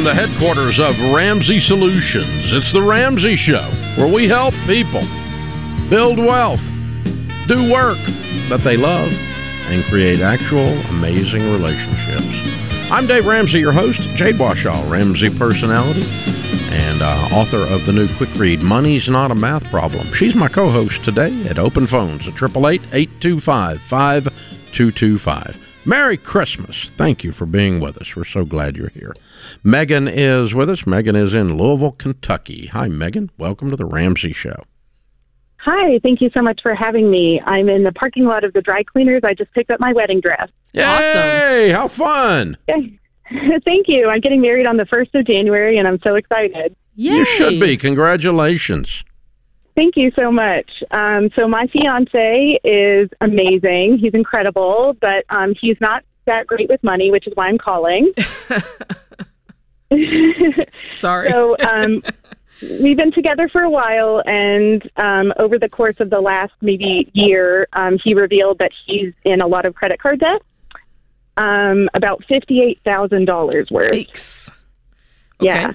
From the headquarters of Ramsey Solutions, it's the Ramsey Show, where we help people build wealth, do work that they love, and create actual amazing relationships. I'm Dave Ramsey, your host, Jade Warshaw, Ramsey personality, and author of the new quick read, Money's Not a Math Problem. She's my co-host today at Open Phones at 888-825-5225. Merry Christmas. Thank you for being with us. We're so glad you're here. Megan is with us. Megan is in Louisville, Kentucky. Hi, Megan. Welcome to the Ramsey Show. Hi. Thank you so much for having me. I'm in the parking lot of the dry cleaners. I just picked up my wedding dress. Yay! Awesome. How fun. Thank you. I'm getting married on the 1st of January, and I'm so excited. Yay. You should be. Congratulations. Thank you so much. So my fiancé is amazing. He's incredible, but he's not that great with money, which is why I'm calling. Sorry. So we've been together for a while, and over the course of the last maybe year, he revealed that he's in a lot of credit card debt, about $58,000 worth. Yikes. Okay. Yeah.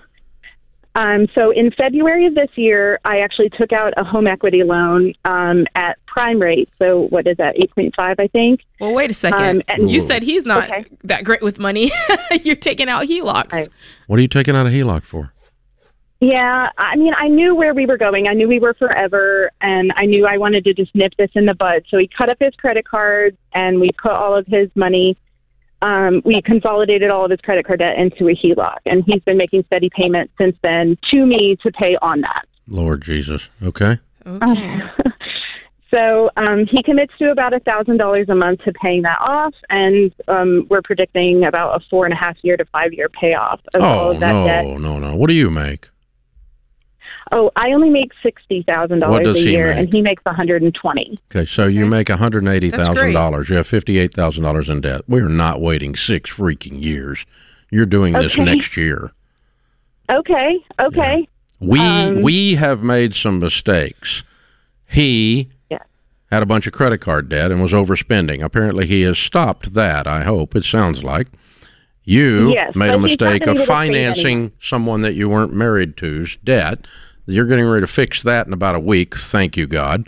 So in February of this year, I actually took out a home equity loan at prime rate. So what is that, 8.5, I think? Well, wait a second. You said he's not that great with money. You're taking out HELOCs. Right. What are you taking out a HELOC for? Yeah, I mean, I knew where we were going. I knew we were forever, and I knew I wanted to just nip this in the bud. So he cut up his credit card, and we put all of his money. We consolidated all of his credit card debt into a HELOC, and he's been making steady payments since then to me to pay on that. Lord Jesus. Okay. Okay. So he commits to about $1,000 a month to paying that off, and we're predicting about a 4.5 year to 5 year payoff of all of that debt. Oh, no. What do you make? Oh, I only make $60,000 a year, and he makes $120,000. Okay, so you make $180,000. You have $58,000 in debt. We are not waiting 6 freaking years. You're doing this next year. Okay. Yeah. We have made some mistakes. He had a bunch of credit card debt and was overspending. Apparently, he has stopped that. I hope it sounds like. You made a mistake of financing someone that you weren't married to's debt. You're getting ready to fix that in about a week, thank you, God.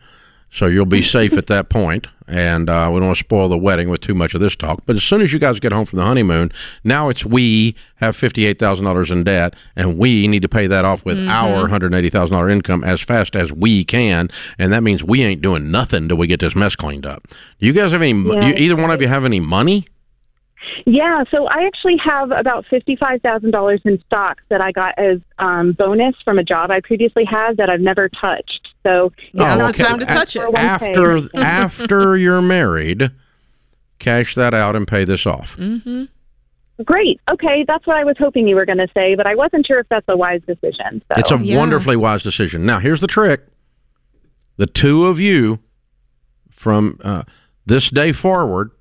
So you'll be safe at that point, and we don't want to spoil the wedding with too much of this talk. But as soon as you guys get home from the honeymoon, now it's we have $58,000 in debt, and we need to pay that off with our $180,000 income as fast as we can, and that means we ain't doing nothing till we get this mess cleaned up. Do you guys have any either one of you have any money? Yeah, so I actually have about $55,000 in stocks that I got as bonus from a job I previously had that I've never touched. So now's the time to touch it. After you're married, cash that out and pay this off. Mm-hmm. Great. Okay, that's what I was hoping you were going to say, but I wasn't sure if that's a wise decision. So. It's a wonderfully wise decision. Now, here's the trick. The two of you from this day forward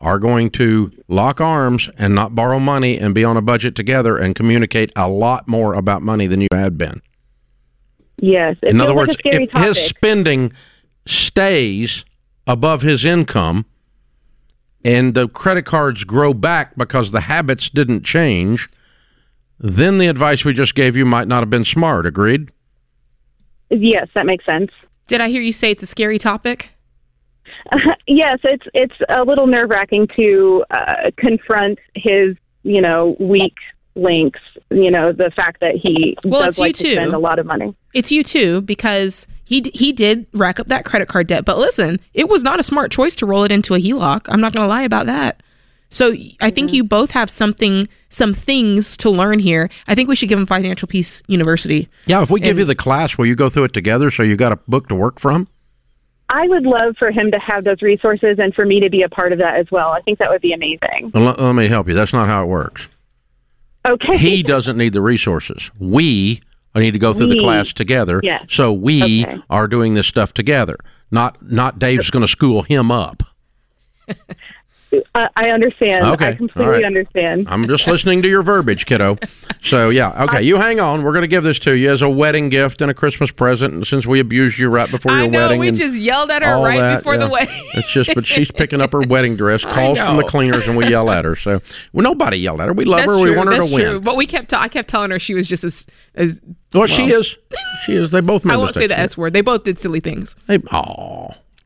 are going to lock arms and not borrow money and be on a budget together and communicate a lot more about money than you had been. Yes. In other words, if his spending stays above his income and the credit cards grow back because the habits didn't change, then the advice we just gave you might not have been smart. Agreed? Yes, that makes sense. Did I hear you say it's a scary topic? Yes, it's a little nerve-wracking to confront his, weak links, the fact that he does like to spend a lot of money. It's you too, because he did rack up that credit card debt. But listen, it was not a smart choice to roll it into a HELOC. I'm not going to lie about that. So I think you both have some things to learn here. I think we should give him Financial Peace University. Yeah, if we give you the class, will you go through it together so you got a book to work from? I would love for him to have those resources and for me to be a part of that as well. I think that would be amazing. Well, let me help you. That's not how it works. Okay. He doesn't need the resources. I need to go through the class together. Yes. So we are doing this stuff together. Not Dave's going to school him up. I understand. Okay. I completely understand. I'm just listening to your verbiage, kiddo. So, yeah. Okay, you hang on. We're going to give this to you as a wedding gift and a Christmas present. And since we abused you right before your wedding. I know. We just yelled at her right before the wedding. It's just, but she's picking up her wedding dress, calls from the cleaners, and we yell at her. So, well, nobody yelled at her. We love her. We want her to win. That's true. But we kept I kept telling her she was just as well, she is. She is. They both made mistakes. I won't say the S word. They both did silly things.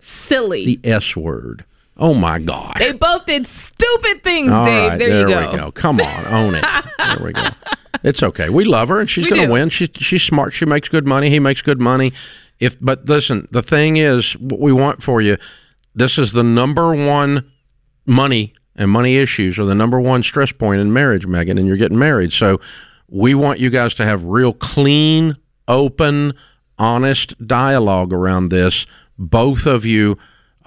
Silly. The S word. Oh, my God. They both did stupid things, Dave. Right, there we go. Come on. Own it. There we go. It's okay. We love her, and she's going to win. She's smart. She makes good money. He makes good money. But listen, the thing is, what we want for you, this is the number one money, and money issues are the number one stress point in marriage, Megan, and you're getting married. So we want you guys to have real clean, open, honest dialogue around this. Both of you.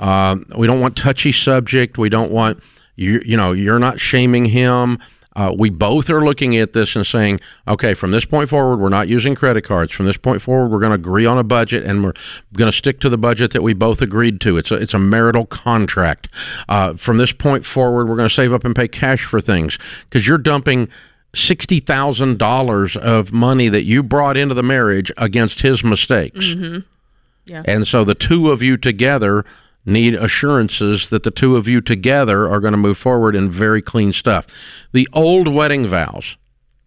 We don't want touchy subject. We don't want, you're not shaming him. We both are looking at this and saying, okay, from this point forward, we're not using credit cards. From this point forward, we're going to agree on a budget, and we're going to stick to the budget that we both agreed to. It's a marital contract. From this point forward, we're going to save up and pay cash for things, because you're dumping $60,000 of money that you brought into the marriage against his mistakes. Mm-hmm. Yeah. And so the two of you together need assurances that the two of you together are going to move forward in very clean stuff. The old wedding vows,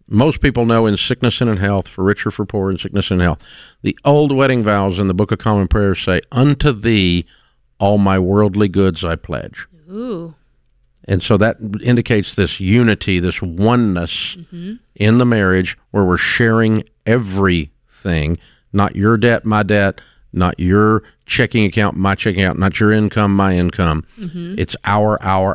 most people know, in sickness and in health, for richer, for poor, in sickness and health. The old wedding vows in the Book of Common Prayer say, unto thee all my worldly goods I pledge. Ooh. And so that indicates this unity, this oneness in the marriage, where we're sharing everything, not your debt, my debt, not your checking account, my checking account, not your income, my income. Mm-hmm. It's our.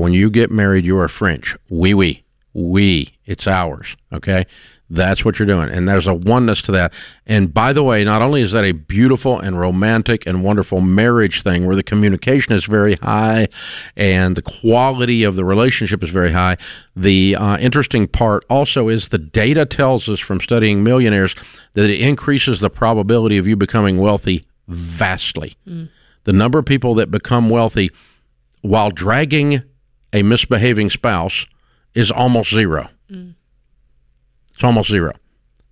When you get married, you are French. We. It's ours, okay? That's what you're doing, and there's a oneness to that. And by the way, not only is that a beautiful and romantic and wonderful marriage thing where the communication is very high and the quality of the relationship is very high, the interesting part also is the data tells us from studying millionaires that it increases the probability of you becoming wealthy vastly. Mm. The number of people that become wealthy while dragging a misbehaving spouse is almost zero. Mm. It's almost zero.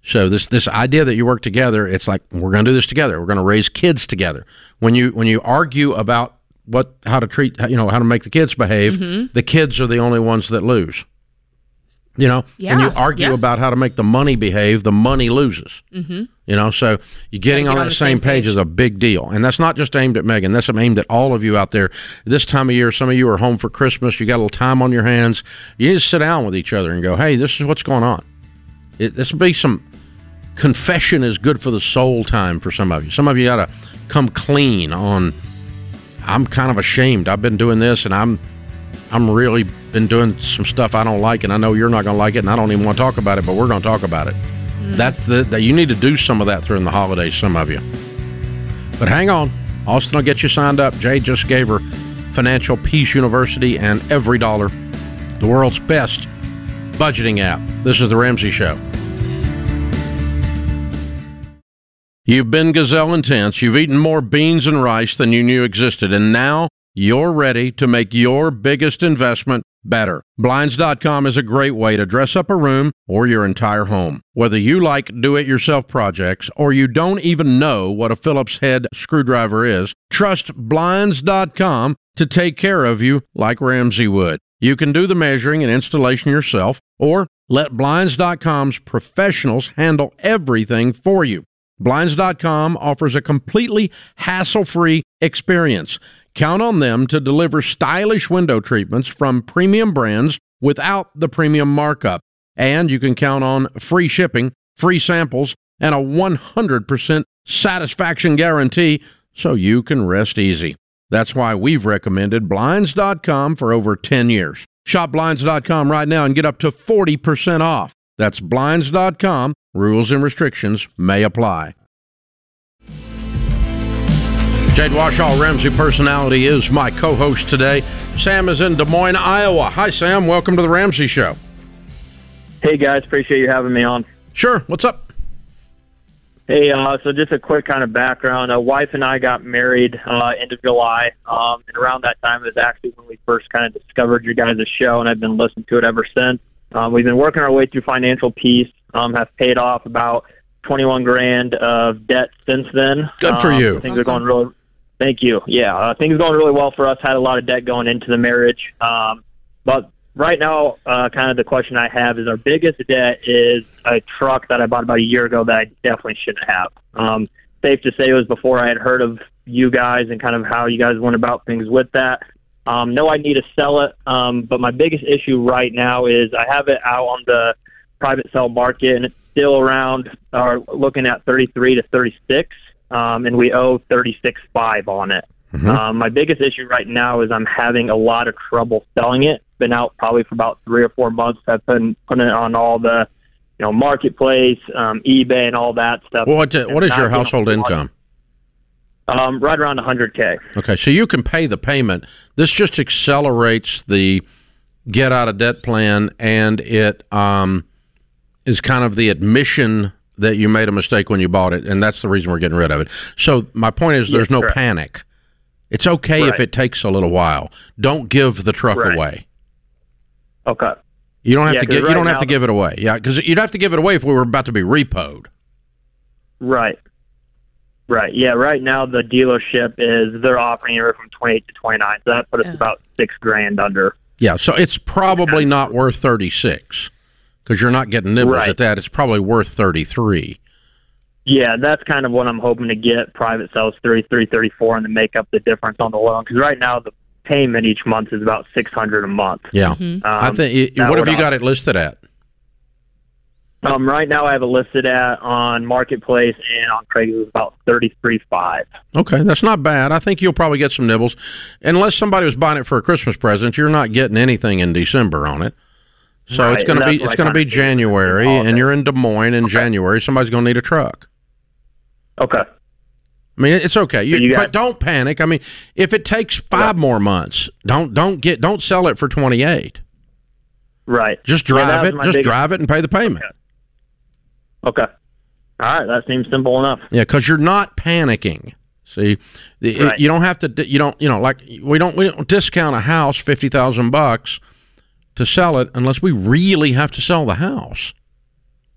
So this idea that you work together, it's like, we're going to do this together. We're going to raise kids together. When you argue about how to make the kids behave, the kids are the only ones that lose. When you argue about how to make the money behave, the money loses. Mm-hmm. So you're getting on that same page is a big deal. And that's not just aimed at Megan. That's aimed at all of you out there. This time of year, some of you are home for Christmas. You got a little time on your hands. You just sit down with each other and go, hey, this is what's going on. This will be some confession is good for the soul time for some of you. Some of you got to come clean on, I'm kind of ashamed. I've been doing this, and I'm really been doing some stuff I don't like, and I know you're not going to like it, and I don't even want to talk about it, but we're going to talk about it. Mm-hmm. You need to do some of that during the holidays, some of you. But hang on. Austin will get you signed up. Jade just gave her Financial Peace University and Every Dollar, the world's best budgeting app. This is The Ramsey Show. You've been gazelle intense. You've eaten more beans and rice than you knew existed, and now you're ready to make your biggest investment better. Blinds.com is a great way to dress up a room or your entire home. Whether you like do-it-yourself projects or you don't even know what a Phillips head screwdriver is, trust Blinds.com to take care of you like Ramsey would. You can do the measuring and installation yourself, or let Blinds.com's professionals handle everything for you. Blinds.com offers a completely hassle-free experience. Count on them to deliver stylish window treatments from premium brands without the premium markup. And you can count on free shipping, free samples, and a 100% satisfaction guarantee, so you can rest easy. That's why we've recommended Blinds.com for over 10 years. Shop Blinds.com right now and get up to 40% off. That's Blinds.com. Rules and restrictions may apply. Jade Warshaw, Ramsey Personality, is my co-host today. Sam is in Des Moines, Iowa. Hi, Sam. Welcome to The Ramsey Show. Hey, guys. Appreciate you having me on. Sure. What's up? Hey, so just a quick kind of background. Wife and I got married end of July, and around that time is actually when we first kind of discovered your guys' show, and I've been listening to it ever since. We've been working our way through Financial Peace, have paid off about $21,000 of debt since then. Good for you. Things awesome. Are going really. Thank you. Yeah, things are going really well for us. Had a lot of debt going into the marriage, but right now, kind of the question I have is our biggest debt is a truck that I bought about a year ago that I definitely shouldn't have. Safe to say it was before I had heard of you guys and kind of how you guys went about things with that. No, I need to sell it, but my biggest issue right now is I have it out on the private sale market, and it's still around, looking at 33 to 36, and we owe 36.5 on it. Mm-hmm. My biggest issue right now is I'm having a lot of trouble selling it. Been out probably for about 3 or 4 months. I've been putting it on all the, marketplace, eBay, and all that stuff. Well, what is your household income? Right around $100K. Okay, so you can pay the payment. This just accelerates the get out of debt plan, and it is kind of the admission that you made a mistake when you bought it, and that's the reason we're getting rid of it. So my point is, there's no panic. It's okay if it takes a little while. Don't give the truck away. Okay. You don't have to give. You don't have to give it away. Yeah, because you'd have to give it away if we were about to be repoed. Right. Right. Yeah. Right now the dealership they're offering anywhere from 28 to 29. So that put us about $6,000 under. Yeah. So it's probably not worth 36 because you're not getting nibbles at that. It's probably worth 33. Yeah, that's kind of what I'm hoping to get. Private sales 33, 34, and to make up the difference on the loan. Because right now the payment each month is about $600 a month. Yeah, I think. What have you got it listed at? Right now I have it listed at on Marketplace and on Craigslist about 33.5. Okay, that's not bad. I think you'll probably get some nibbles, unless somebody was buying it for a Christmas present. You're not getting anything in December on it. So it's going to be January, and you're in Des Moines in January. Somebody's going to need a truck. Okay. I mean, it's okay. But don't panic. I mean, if it takes 5 more months, don't sell it for 28. Right. Just drive it. Just drive it and pay the payment. Okay. All right, that seems simple enough. Yeah, cuz you're not panicking. See, you don't have to we don't discount a house $50,000 to sell it unless we really have to sell the house.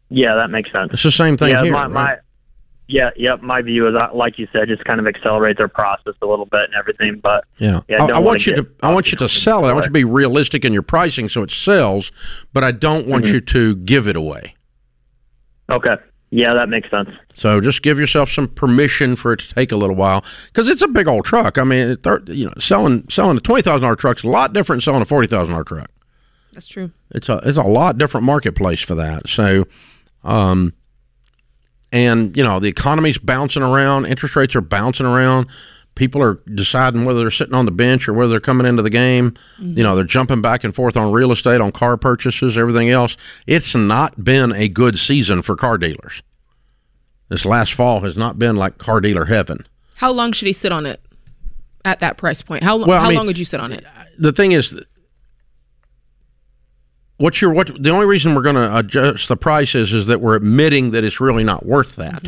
Yeah, that makes sense. It's the same thing here. My view is, like you said, just kind of accelerate their process a little bit and everything. But I want you to sell it. I want you to be realistic in your pricing so it sells, but I don't want you to give it away. Okay. Yeah, that makes sense. So just give yourself some permission for it to take a little while because it's a big old truck. I mean, selling a $20,000 truck's a lot different than selling a $40,000 truck. That's true. It's a lot different marketplace for that. So, and, the economy's bouncing around. Interest rates are bouncing around. People are deciding whether they're sitting on the bench or whether they're coming into the game. Mm-hmm. They're jumping back and forth on real estate, on car purchases, everything else. It's not been a good season for car dealers. This last fall has not been like car dealer heaven. How long should he sit on it at that price point? How long would you sit on it? The thing is, the only reason we're going to adjust the price is that we're admitting that it's really not worth that,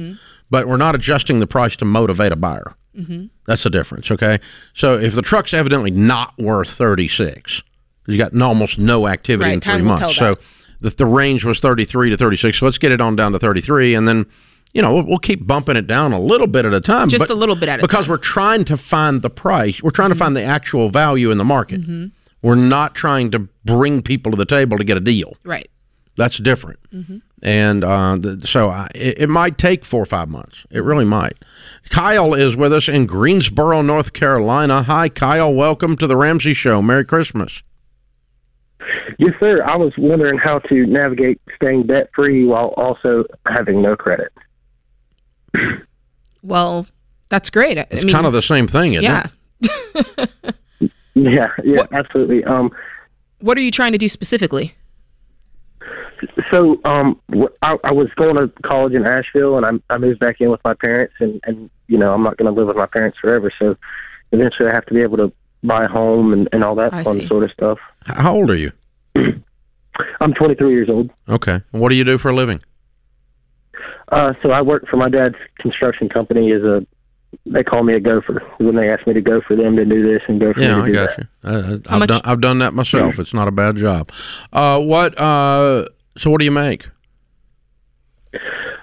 but we're not adjusting the price to motivate a buyer. Mm-hmm. That's the difference. Okay. So if the truck's evidently not worth 36, you got almost no activity in 3 months. So the range was 33 to 36. So let's get it on down to 33. And then, we'll keep bumping it down a little bit at a time, just a little bit at a time, because we're trying to find the price. We're trying to find the actual value in the market. Mm-hmm. We're not trying to bring people to the table to get a deal. Right. That's different. Mm-hmm. And so it might take 4 or 5 months. It really might. Kyle is with us in Greensboro, North Carolina. Hi, Kyle. Welcome to the Ramsey Show. Merry Christmas. Yes, sir. I was wondering how to navigate staying debt-free while also having no credit. Well, that's great. I mean, kind of the same thing, isn't it? Yeah. Yeah, absolutely. What are you trying to do specifically? So I was going to college in Asheville, and I moved back in with my parents, and I'm not going to live with my parents forever, so eventually I have to be able to buy a home and all that sort of stuff. How old are you? I'm 23 years old. Okay. And what do you do for a living? So I work for my dad's construction company as a, they call me a gopher when they ask me to go for them to do this and go for me to do that. I've done that myself. It's not a bad job. So what do you make?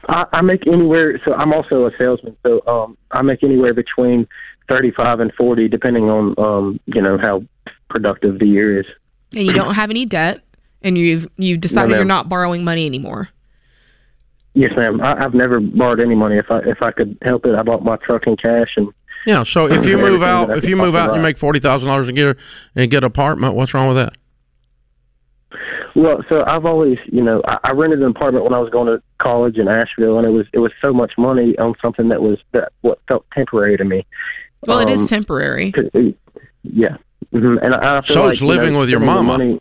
I make anywhere. So I'm also a salesman. So I make anywhere between 35 and 40, depending on how productive the year is. And you don't have any debt, and you've decided you're not borrowing money anymore. Yes, ma'am. I've never borrowed any money. If I could help it, I bought my truck in cash. And yeah. So if you move out, and you make $40,000 a year and get an apartment, what's wrong with that? Well, so I've always, I rented an apartment when I was going to college in Asheville, and it was so much money on something that felt temporary to me. Well, it is temporary. Yeah. Mm-hmm. And I feel so it's living with your mama. Money,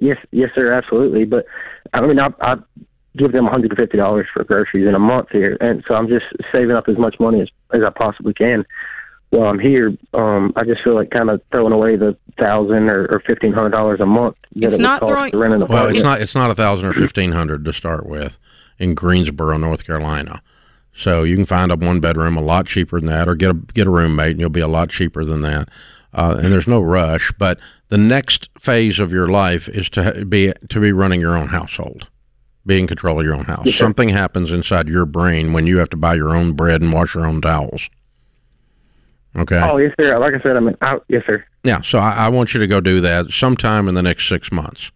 yes, sir, absolutely. But I mean, I give them $150 for groceries in a month here, and so I'm just saving up as much money as I possibly can. While I'm here, I just feel like kind of throwing away the $1,000 or $1,500 a month. It's not throwing. Well, it's not $1,000 or $1,500 to start with in Greensboro, North Carolina. So you can find a one bedroom a lot cheaper than that, or get a roommate, and you'll be a lot cheaper than that. And there's no rush. But the next phase of your life is to be running your own household. Be in control of your own house. Yeah. Something happens inside your brain when you have to buy your own bread and wash your own towels. Okay. Oh, yes, sir. Like I said, I'm out. Yes, sir. Yeah. So I want you to go do that sometime in the next 6 months.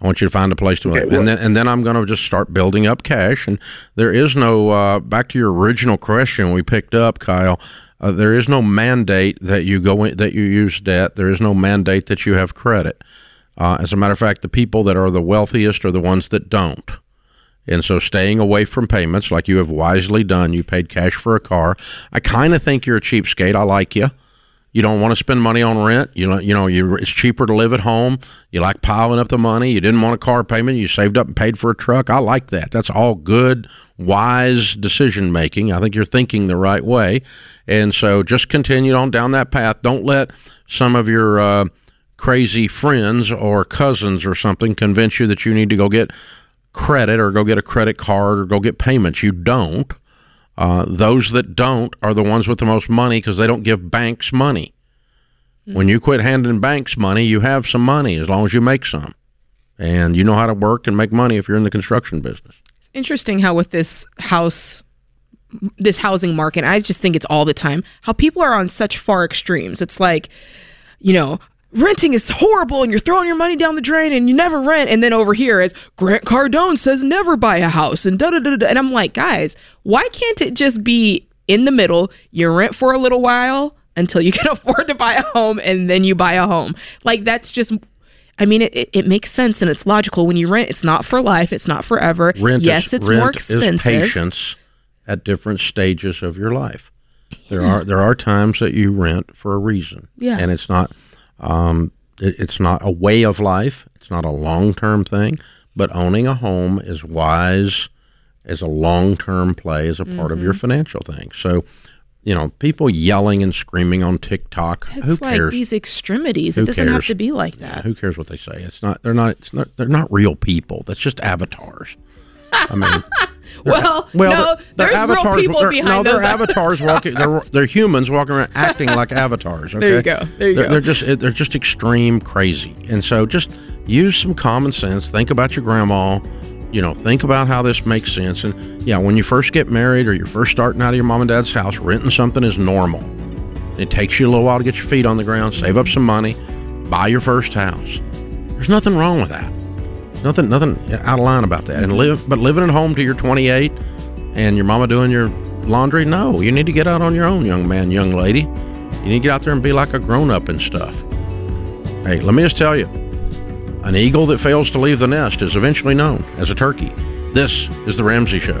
I want you to find a place to live. Okay, and then I'm going to just start building up cash. And there is no, back to your original question we picked up, Kyle, there is no mandate that you go in, that you use debt. There is no mandate that you have credit. As a matter of fact, the people that are the wealthiest are the ones that don't. And so staying away from payments like you have wisely done, you paid cash for a car. I kind of think you're a cheapskate. I like you. You don't want to spend money on rent. It's cheaper to live at home. You like piling up the money. You didn't want a car payment. You saved up and paid for a truck. I like that. That's all good, wise decision making. I think you're thinking the right way. And so just continue on down that path. Don't let some of your crazy friends or cousins or something convince you that you need to go get credit or go get a credit card or go get payments. You don't. Those that don't are the ones with the most money because they don't give banks money. Mm-hmm. When you quit handing banks money, you have some money as long as you make some. And you know how to work and make money if you're in the construction business. It's interesting how with this housing market, I just think it's all the time, how people are on such far extremes. It's like, renting is horrible and you're throwing your money down the drain and you never rent. And then over here is Grant Cardone says never buy a house and da-da-da-da. And I'm like, guys, why can't it just be in the middle? You rent for a little while until you can afford to buy a home and then you buy a home. Like that's just, it makes sense and it's logical. When you rent, it's not for life. It's not forever. Rent more expensive. Is patience at different stages of your life. There are times that you rent for a reason. Yeah. And it's not... it's not a way of life. It's not a long-term thing, but owning a home is wise as a long-term play as a part of your financial thing. So, people yelling and screaming on TikTok, who cares? It's like these extremities. It doesn't have to be like that. Yeah, who cares what they say? They're not real people. That's just avatars. Well, there's real people behind those avatars. They're humans walking around acting like avatars. Okay? There you go. They're just extreme crazy. And so just use some common sense. Think about your grandma. Think about how this makes sense. And yeah, when you first get married or you're first starting out of your mom and dad's house, renting something is normal. It takes you a little while to get your feet on the ground, save up some money, buy your first house. There's nothing wrong with that. Nothing out of line about that. And living at home till you're 28 and your mama doing your laundry, no. You need to get out on your own, young man, young lady. You need to get out there and be like a grown-up and stuff. Hey, let me just tell you, an eagle that fails to leave the nest is eventually known as a turkey. This is The Ramsey Show.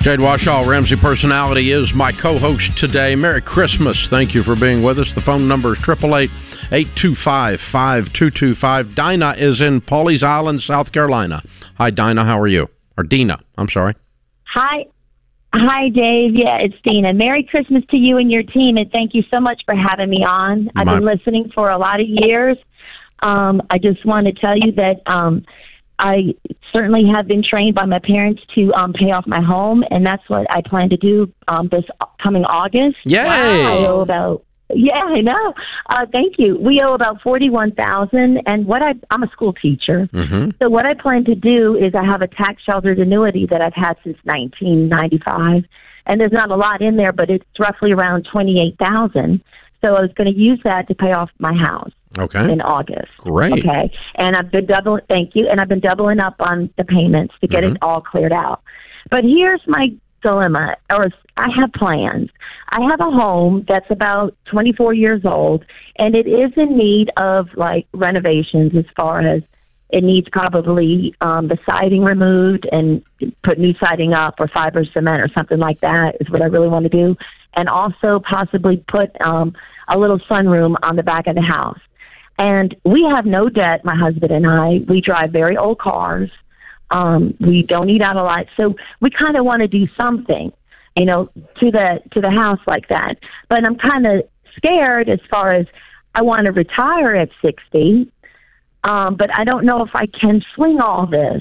Jade Warshaw, Ramsey Personality, is my co-host today. Merry Christmas. Thank you for being with us. The phone number is 888-825-5225. Dinah is in Pawleys Island, South Carolina. Hi, Dinah. How are you? Or Dina. I'm sorry. Hi, Dave. Yeah, it's Dina. Merry Christmas to you and your team, and thank you so much for having me on. I've been listening for a lot of years. I just want to tell you that I certainly have been trained by my parents to pay off my home, and that's what I plan to do this coming August. Yay! I owe about, I know. Thank you. We owe about $41,000, and I'm a school teacher. Mm-hmm. So what I plan to do is I have a tax-sheltered annuity that I've had since 1995, and there's not a lot in there, but it's roughly around $28,000. So I was going to use that to pay off my house. Okay. In August. Great. Okay. And I've been doubling up on the payments to get it all cleared out. But here's my dilemma, or I have plans. I have a home that's about 24 years old, and it is in need of like renovations as far as it needs probably the siding removed and put new siding up or fiber cement or something like that is what I really want to do. And also possibly put a little sunroom on the back of the house. And we have no debt, my husband and I. We drive very old cars. We don't eat out a lot. So we kind of want to do something, you know, to the house like that. But I'm kind of scared as far as I want to retire at 60. But I don't know if I can swing all this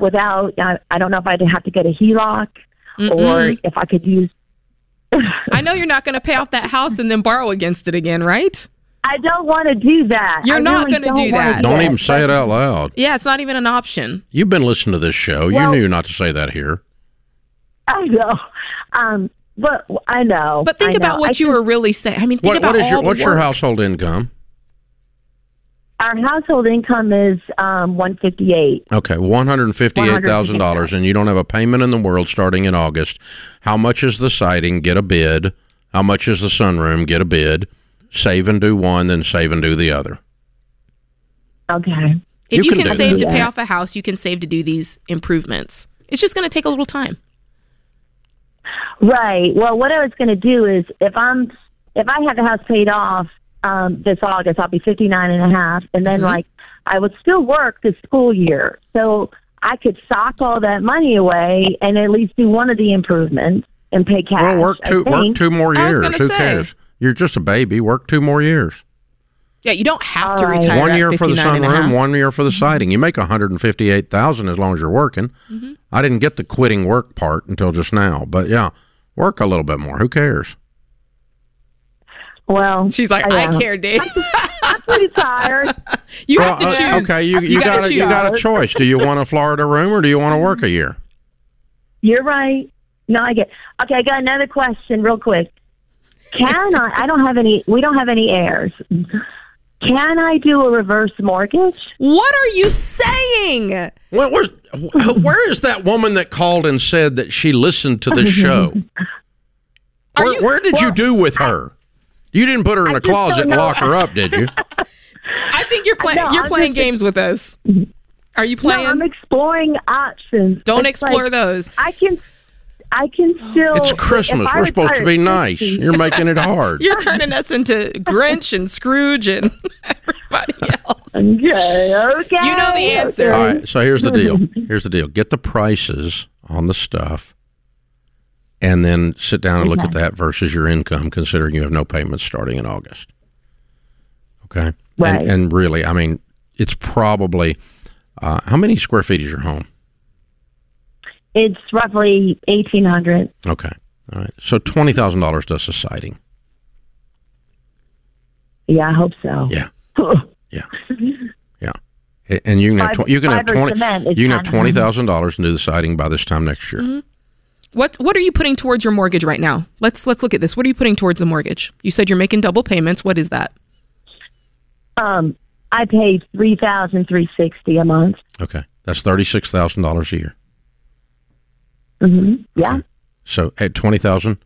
without, I don't know if I'd have to get a HELOC or if I could use. I know you're not going to pay off that house and then borrow against it again, right? I don't want to do that. You're not really going to do that. Don't even say it out loud. Yeah, it's not even an option. You've been listening to this show. Well, you knew not to say that here. I know. I know. But think about what you were really saying. I mean, think about what's your household income? Our household income is $158,000. Okay, $158,000, and you don't have a payment in the world starting in August. How much is the siding? Get a bid. How much is the sunroom? Get a bid. Save and do one, then save and do the other. Okay. If you can save to pay off a house, you can save to do these improvements. It's just going to take a little time. Right. Well, what I was going to do is if I have the house paid off this August, I'll be 59 and a half, and then I would still work this school year, so I could sock all that money away and at least do one of the improvements and pay cash. Well, work 2 more years. Who cares? You're just a baby. Work 2 more years. Yeah, you don't have to retire. 1 year for the sunroom, 1 year for the siding. You make $158,000 as long as you're working. Mm-hmm. I didn't get the quitting work part until just now, but yeah, work a little bit more. Who cares? Well, she's like, I care, Dave. I'm pretty tired. You have to choose. Okay, you got to you got a choice. Do you want a Florida room or do you want to work a year? You're right. No, I get. Okay, I got another question, real quick. I don't have any, we don't have any heirs. Can I do a reverse mortgage? What are you saying? Well, where is that woman that called and said that she listened to the show? Where did you do with her? You didn't put her in a closet and lock her up, did you? I think you're playing games with us. Are you playing? No, I'm exploring options. Don't explore those. I can still. It's Christmas. We're supposed to be nice. You're making it hard. You're turning us into Grinch and Scrooge and everybody else. Okay. You know the answer. Okay. All right. So here's the deal. Get the prices on the stuff, and then sit down and look at that versus your income, considering you have no payments starting in August. Okay. Right. And really, I mean, it's probably how many square feet is your home? It's roughly 1,800. Okay. All right. So $20,000 does the siding. Yeah, I hope so. Yeah. Yeah. Yeah. And you can have $20,000 and do the siding by this time next year. Mm-hmm. What are you putting towards your mortgage right now? Let's look at this. What are you putting towards the mortgage? You said you're making double payments. What is that? I pay $3,360 a month. Okay. That's $36,000 a year. Mm-hmm. Yeah. Okay. So at $20,000,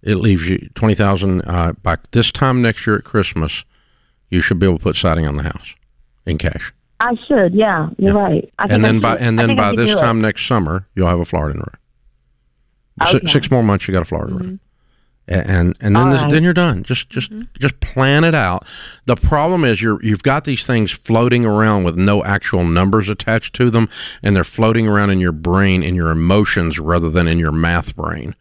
it leaves you $20,000 by this time next year at Christmas. you should be able to put siding on the house in cash. I should, yeah. You're right. And then by this time next summer, you'll have a Florida in a row. Okay. Six more months, you got a Florida in a row. And then you're done. Just plan it out. The problem is you've got these things floating around with no actual numbers attached to them, and they're floating around in your brain, in your emotions, rather than in your math brain.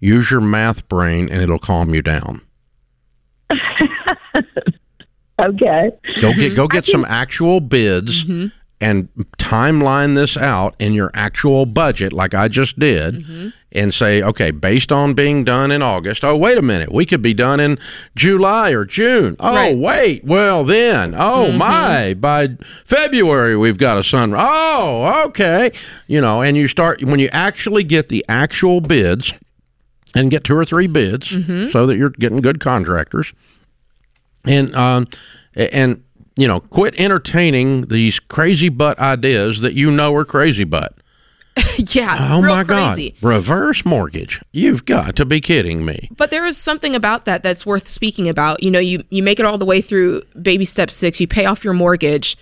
Use your math brain, and it'll calm you down. Okay. Go get some actual bids and timeline this out in your actual budget, like I just did, and say, okay, based on being done in August, oh, wait a minute, we could be done in July or June. Oh, right. Wait, well then, by February we've got a sunrise. Oh, okay. And you start, when you actually get the actual bids and get 2 or 3 bids so that you're getting good contractors, and quit entertaining these crazy butt ideas that are crazy butt. Yeah. Oh my crazy. God. Reverse mortgage. You've got to be kidding me. But there is something about that that's worth speaking about. You make it all the way through baby step 6, you pay off your mortgage.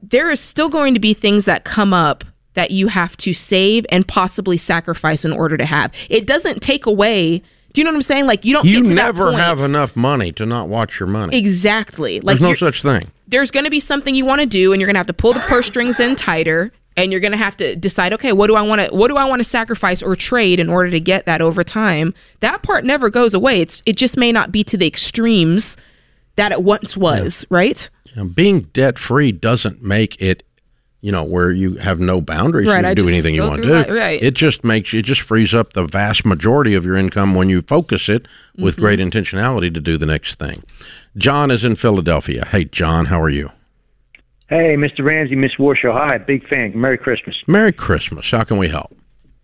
There is still going to be things that come up that you have to save and possibly sacrifice in order to have. It doesn't take away. Do you know what I'm saying? Like, you never have enough money to not watch your money. Exactly. Like, there's no such thing. There's going to be something you want to do, and you're going to have to pull the purse strings in tighter, and you're going to have to decide, okay, what do I want to sacrifice or trade in order to get that over time? That part never goes away. It just may not be to the extremes that it once was, right? And being debt-free doesn't make it where you have no boundaries, right, you can do anything you want to do. Right. It just frees up the vast majority of your income when you focus it with great intentionality to do the next thing. John is in Philadelphia. Hey, John, how are you? Hey, Mr. Ramsey, Miss Warshaw. Hi, big fan. Merry Christmas. Merry Christmas. How can we help?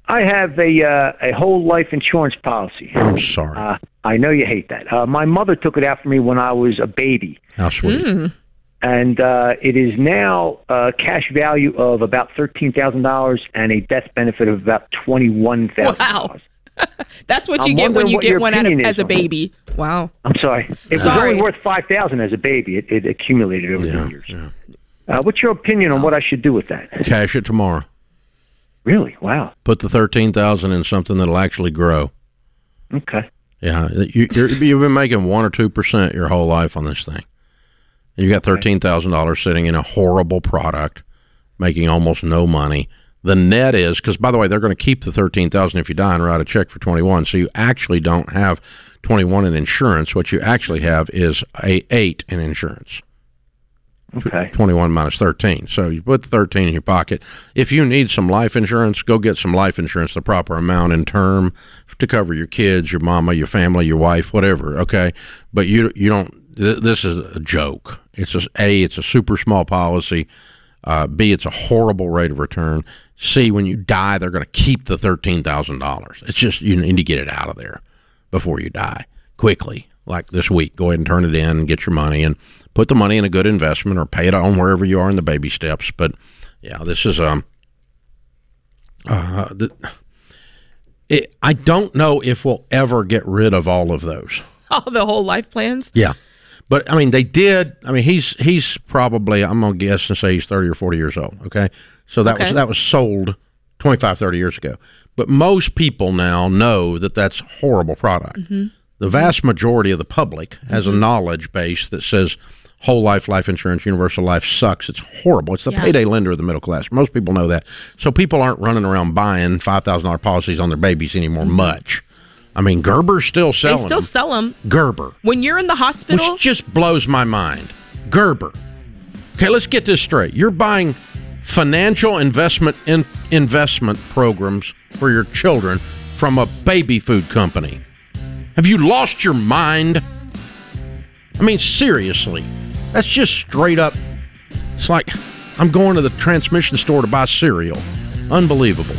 I have a whole life insurance policy. I'm sorry. I know you hate that. My mother took it out for me when I was a baby. How sweet. Mm. And it is now a cash value of about $13,000 and a death benefit of about $21,000. Wow. That's what you get when you get one out as a baby. Wow. I'm sorry. It was only worth $5,000 as a baby. It accumulated over the years. Yeah. What's your opinion on what I should do with that? Cash it tomorrow. Really? Wow. Put the $13,000 in something that'll actually grow. Okay. Yeah. You've been making 1 or 2% your whole life on this thing. You got $13,000 sitting in a horrible product, making almost no money. The net is, because by the way, they're going to keep the $13,000 if you die and write a check for $21,000. So you actually don't have $21,000 in insurance. What you actually have is $8,000 in insurance. Okay. $21,000 minus $13,000. So you put the $13,000 in your pocket. If you need some life insurance, go get some life insurance, the proper amount in term to cover your kids, your mama, your family, your wife, whatever. Okay, but you don't. This is a joke. It's a super small policy. B, it's a horrible rate of return. C, when you die, they're going to keep the $13,000. It's just, you need to get it out of there before you die quickly, like this week. Go ahead and turn it in and get your money and put the money in a good investment or pay it on wherever you are in the baby steps. But yeah, this is I don't know if we'll ever get rid of all of those. All the whole life plans. Yeah. But, I mean, they did. I mean, he's probably, I'm going to guess and say he's 30 or 40 years old, okay? So that was sold 25, 30 years ago. But most people now know that that's a horrible product. Mm-hmm. The vast majority of the public has a knowledge base that says whole life insurance, universal life sucks. It's horrible. It's the payday lender of the middle class. Most people know that. So people aren't running around buying $5,000 policies on their babies anymore much. I mean, Gerber's still selling them. They still sell them. Gerber. When you're in the hospital. Which just blows my mind. Gerber. Okay, let's get this straight. You're buying financial investment programs for your children from a baby food company. Have you lost your mind? I mean, seriously. That's just straight up. It's like I'm going to the transmission store to buy cereal. Unbelievable.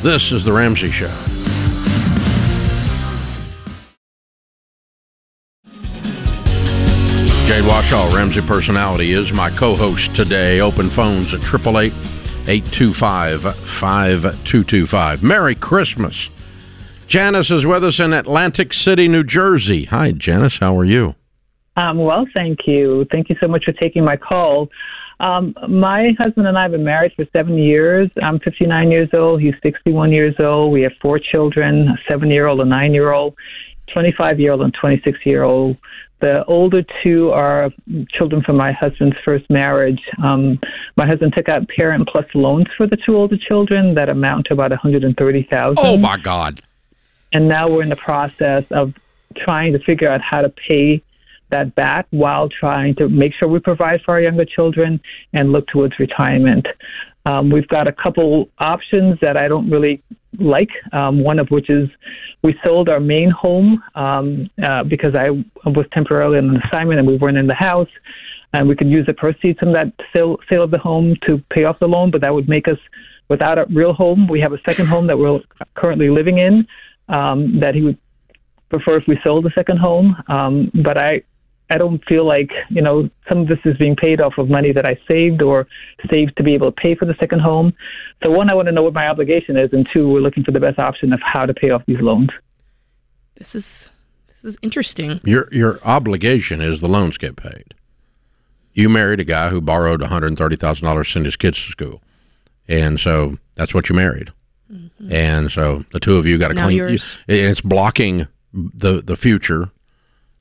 This is The Ramsey Show. Jade Warshaw, Ramsey Personality, is my co-host today. Open phones at 888-825-5225. Merry Christmas. Janice is with us in Atlantic City, New Jersey. Hi, Janice. How are you? Well, thank you. Thank you so much for taking my call. My husband and I have been married for 7 years. I'm 59 years old. He's 61 years old. We have 4 children, a 7-year-old, a 9-year-old, 25-year-old, and 26-year-old. The older two are children from my husband's first marriage. My husband took out parent plus loans for the two older children that amount to about $130,000. Oh, my God. And now we're in the process of trying to figure out how to pay that back while trying to make sure we provide for our younger children and look towards retirement. We've got a couple options that I don't really like, one of which is we sold our main home because I was temporarily on an assignment and we weren't in the house, and we could use the proceeds from that sale of the home to pay off the loan, but that would make us without a real home. We have a second home that we're currently living in that he would prefer if we sold the second home, but I don't feel like, you know, some of this is being paid off of money that I saved or saved to be able to pay for the second home. So one, I want to know what my obligation is, and two, we're looking for the best option of how to pay off these loans. This is interesting. Your obligation is the loans get paid. You married a guy who borrowed $130,000 to send his kids to school, and so that's what you married. Mm-hmm. And so the two of you got to clean. It's blocking the future,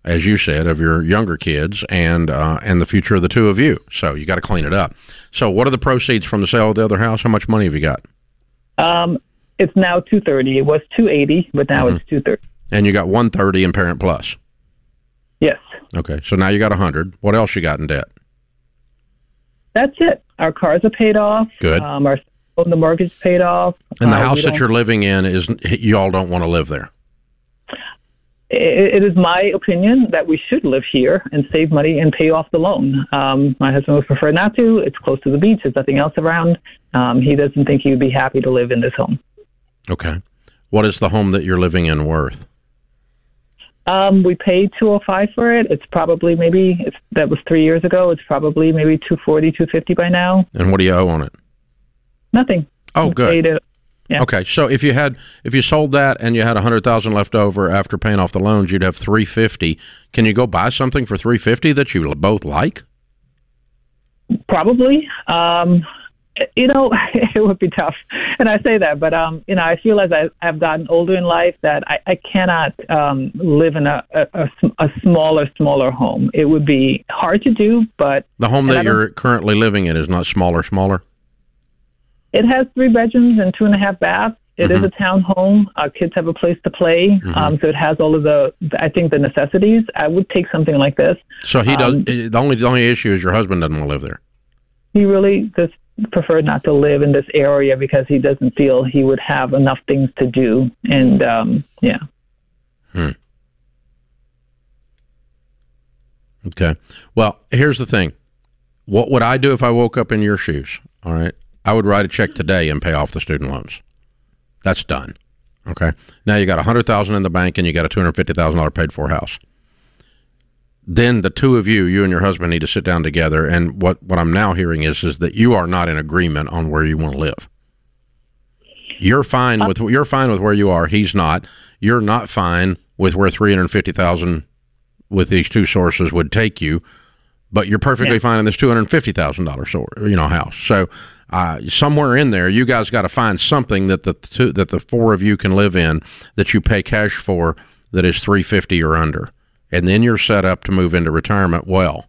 as you said, of your younger kids and the future of the two of you. So you got to clean it up. So what are the proceeds from the sale of the other house? How much money have you got? It's now $230,000. It was $280,000, but now it's $230,000. And you got $130,000 in Parent Plus. Yes. Okay. So now you got $100,000. What else you got in debt? That's it. Our cars are paid off. Good. Our the mortgage paid off. And the house that you're living in is you all don't want to live there. It is my opinion that we should live here and save money and pay off the loan. My husband would prefer not to. It's close to the beach. There's nothing else around. He doesn't think he would be happy to live in this home. Okay. What is the home that you're living in worth? We paid $205,000 for it. It's probably that was 3 years ago. It's probably maybe $240,000, $250,000 by now. And what do you owe on it? Nothing. Oh, good. Yeah. Okay, so if you sold that and you had $100,000 left over after paying off the loans, you'd have $350,000. Can you go buy something for $350,000 that you both like? Probably. You know, it would be tough, and I say that, but you know, I feel as I've gotten older in life that I cannot live in a smaller home. It would be hard to do, but the home that you're currently living in is not smaller. It has 3 bedrooms and 2.5 baths. It is a town home. Our kids have a place to play. So it has all of the necessities. I would take something like this. So he does. The only issue is your husband doesn't want to live there. He really just preferred not to live in this area because he doesn't feel he would have enough things to do. And, yeah. Hmm. Okay. Well, here's the thing. What would I do if I woke up in your shoes? All right. I would write a check today and pay off the student loans. That's done. Okay. Now you got $100,000 in the bank and you got a $250,000 paid for house. Then the two of you and your husband need to sit down together. And what I'm now hearing is that you are not in agreement on where you want to live. You're fine with where you are. He's not. You're not fine with where $350,000 with these two sources would take you. But you're perfectly fine in this $250,000 house. So somewhere in there, you guys got to find something that the four of you can live in that you pay cash for that is $350,000 or under, and then you're set up to move into retirement well.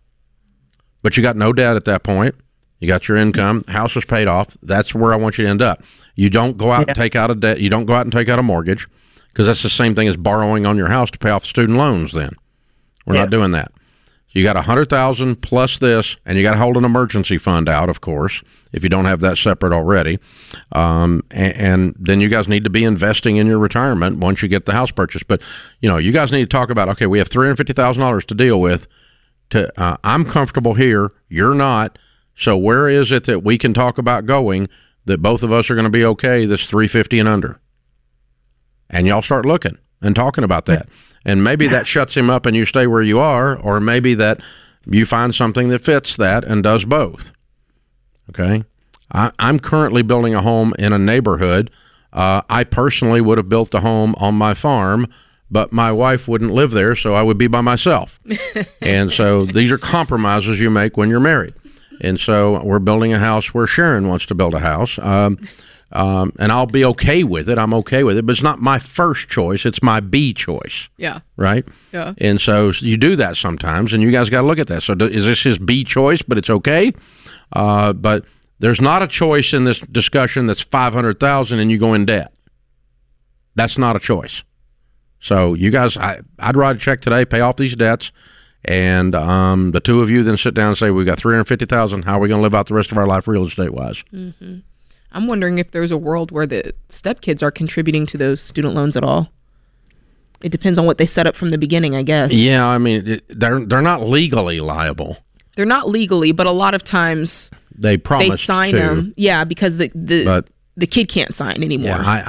But you got no debt at that point. You got your income. House is paid off. That's where I want you to end up. You don't go out and take out a debt. You don't go out and take out a mortgage because that's the same thing as borrowing on your house to pay off student loans. Then we're not doing that. You got $100,000 plus this, and you got to hold an emergency fund out, of course, if you don't have that separate already. And then you guys need to be investing in your retirement once you get the house purchase. But, you guys need to talk about, okay, we have $350,000 to deal with. I'm comfortable here. You're not. So where is it that we can talk about going that both of us are going to be okay, this $350,000 and under? And y'all start looking and talking about that. And maybe that shuts him up and you stay where you are, or maybe that you find something that fits that and does both. Okay. I'm currently building a home in a neighborhood. I personally would have built the home on my farm but my wife wouldn't live there, so I would be by myself. And so these are compromises you make when you're married. And so we're building a house where Sharon wants to build a house. And I'll be okay with it. I'm okay with it, but it's not my first choice. It's my B choice. Yeah. Right? Yeah. And so you do that sometimes, and you guys got to look at that. So is this his B choice, but it's okay? But there's not a choice in this discussion that's $500,000 and you go in debt. That's not a choice. So you guys, I'd write a check today, pay off these debts, and the two of you then sit down and say, we've got $350,000. How are we going to live out the rest of our life real estate-wise? Mm-hmm. I'm wondering if there's a world where the stepkids are contributing to those student loans at all. It depends on what they set up from the beginning, I guess. Yeah, I mean, they're not legally liable. They're not legally, but a lot of times they sign them. Yeah, because the kid can't sign anymore. Yeah,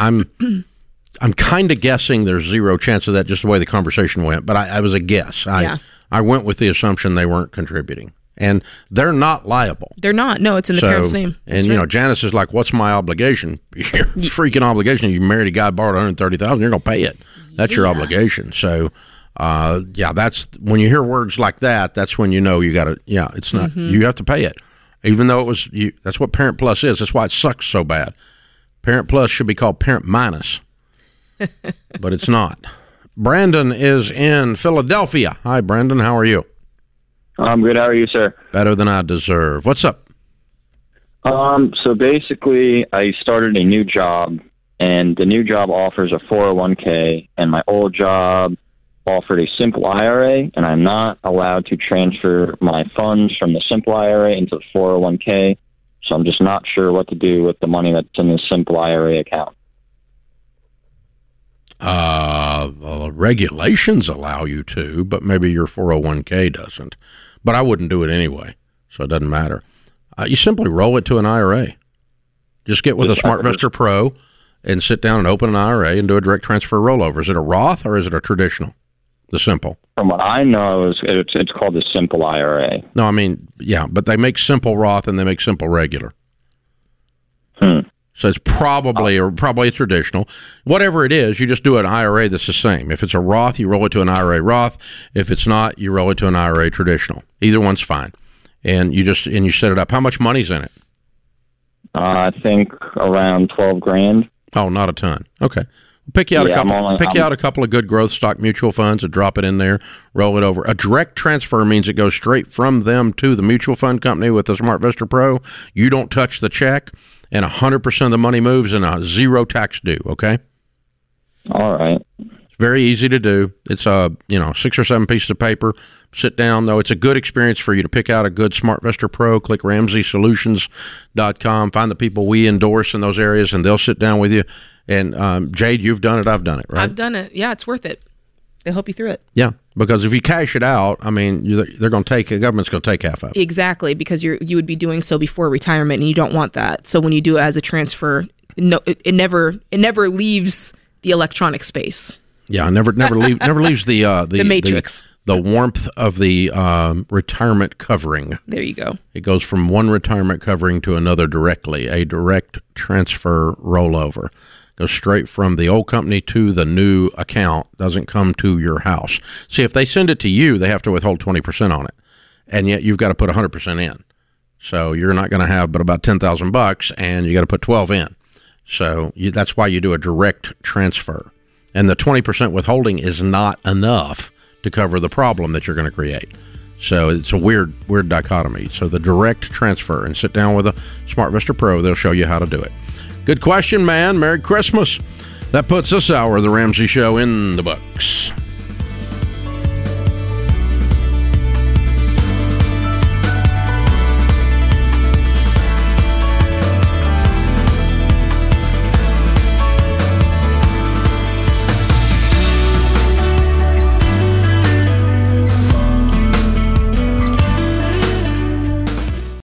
I'm kind of guessing there's zero chance of that, just the way the conversation went. But I was a guess. I went with the assumption they weren't contributing. And they're not liable. They're not. No, it's in the parents' name. That's right. You know, Janice is like, what's my obligation? Your freaking obligation. You married a guy, borrowed $130,000, you're going to pay it. That's your obligation. So, that's when you hear words like that, that's when you know you got to, it's not, you have to pay it. Even though it was, that's what Parent Plus is. That's why it sucks so bad. Parent Plus should be called Parent Minus, but it's not. Brandon is in Philadelphia. Hi, Brandon. How are you? I'm good. How are you, sir? Better than I deserve. What's up? So basically, I started a new job, and the new job offers a 401k, and my old job offered a simple IRA, and I'm not allowed to transfer my funds from the simple IRA into the 401k, so I'm just not sure what to do with the money that's in the simple IRA account. Regulations allow you to, but maybe your 401k doesn't. But I wouldn't do it anyway, so it doesn't matter. You simply roll it to an IRA. Just get with a SmartVestor Pro and sit down and open an IRA and do a direct transfer rollover. Is it a Roth or is it a traditional? The simple. From what I know, it's called the simple IRA. No, I mean, yeah, but they make simple Roth and they make simple regular. So it's probably traditional. Whatever it is, you just do an IRA that's the same. If it's a Roth, you roll it to an IRA Roth. If it's not, you roll it to an IRA traditional. Either one's fine. And you set it up. How much money's in it? I think around 12 grand. Oh, not a ton. Okay. Pick you out a couple of good growth stock mutual funds and drop it in there, roll it over. A direct transfer means it goes straight from them to the mutual fund company with the SmartVestor Pro. You don't touch the check. And 100% of the money moves in a zero tax due, okay? All right. It's very easy to do. It's, 6 or 7 pieces of paper. Sit down, though. It's a good experience for you to pick out a good SmartVestor Pro. Click RamseySolutions.com. Find the people we endorse in those areas, and they'll sit down with you. And, Jade, you've done it. I've done it, right? I've done it. Yeah, it's worth it. They'll help you through it. Yeah, because if you cash it out, I mean, the government's going to take half of it. Exactly, because you would be doing so before retirement, and you don't want that. So when you do it as a transfer, it never leaves the electronic space. Yeah, never leaves the matrix, the warmth of the retirement covering. There you go. It goes from one retirement covering to another directly, a direct transfer rollover. Goes straight from the old company to the new account, doesn't come to your house. See, if they send it to you, they have to withhold 20% on it, and yet you've got to put 100% in. So you're not going to have but about $10,000, and you got to put 12 in. So that's why you do a direct transfer, and the 20% withholding is not enough to cover the problem that you're going to create. So it's a weird dichotomy. So the direct transfer, and sit down with a SmartVestor Pro. They'll show you how to do it. Good question, man. Merry Christmas. That puts this hour of The Ramsey Show in the books.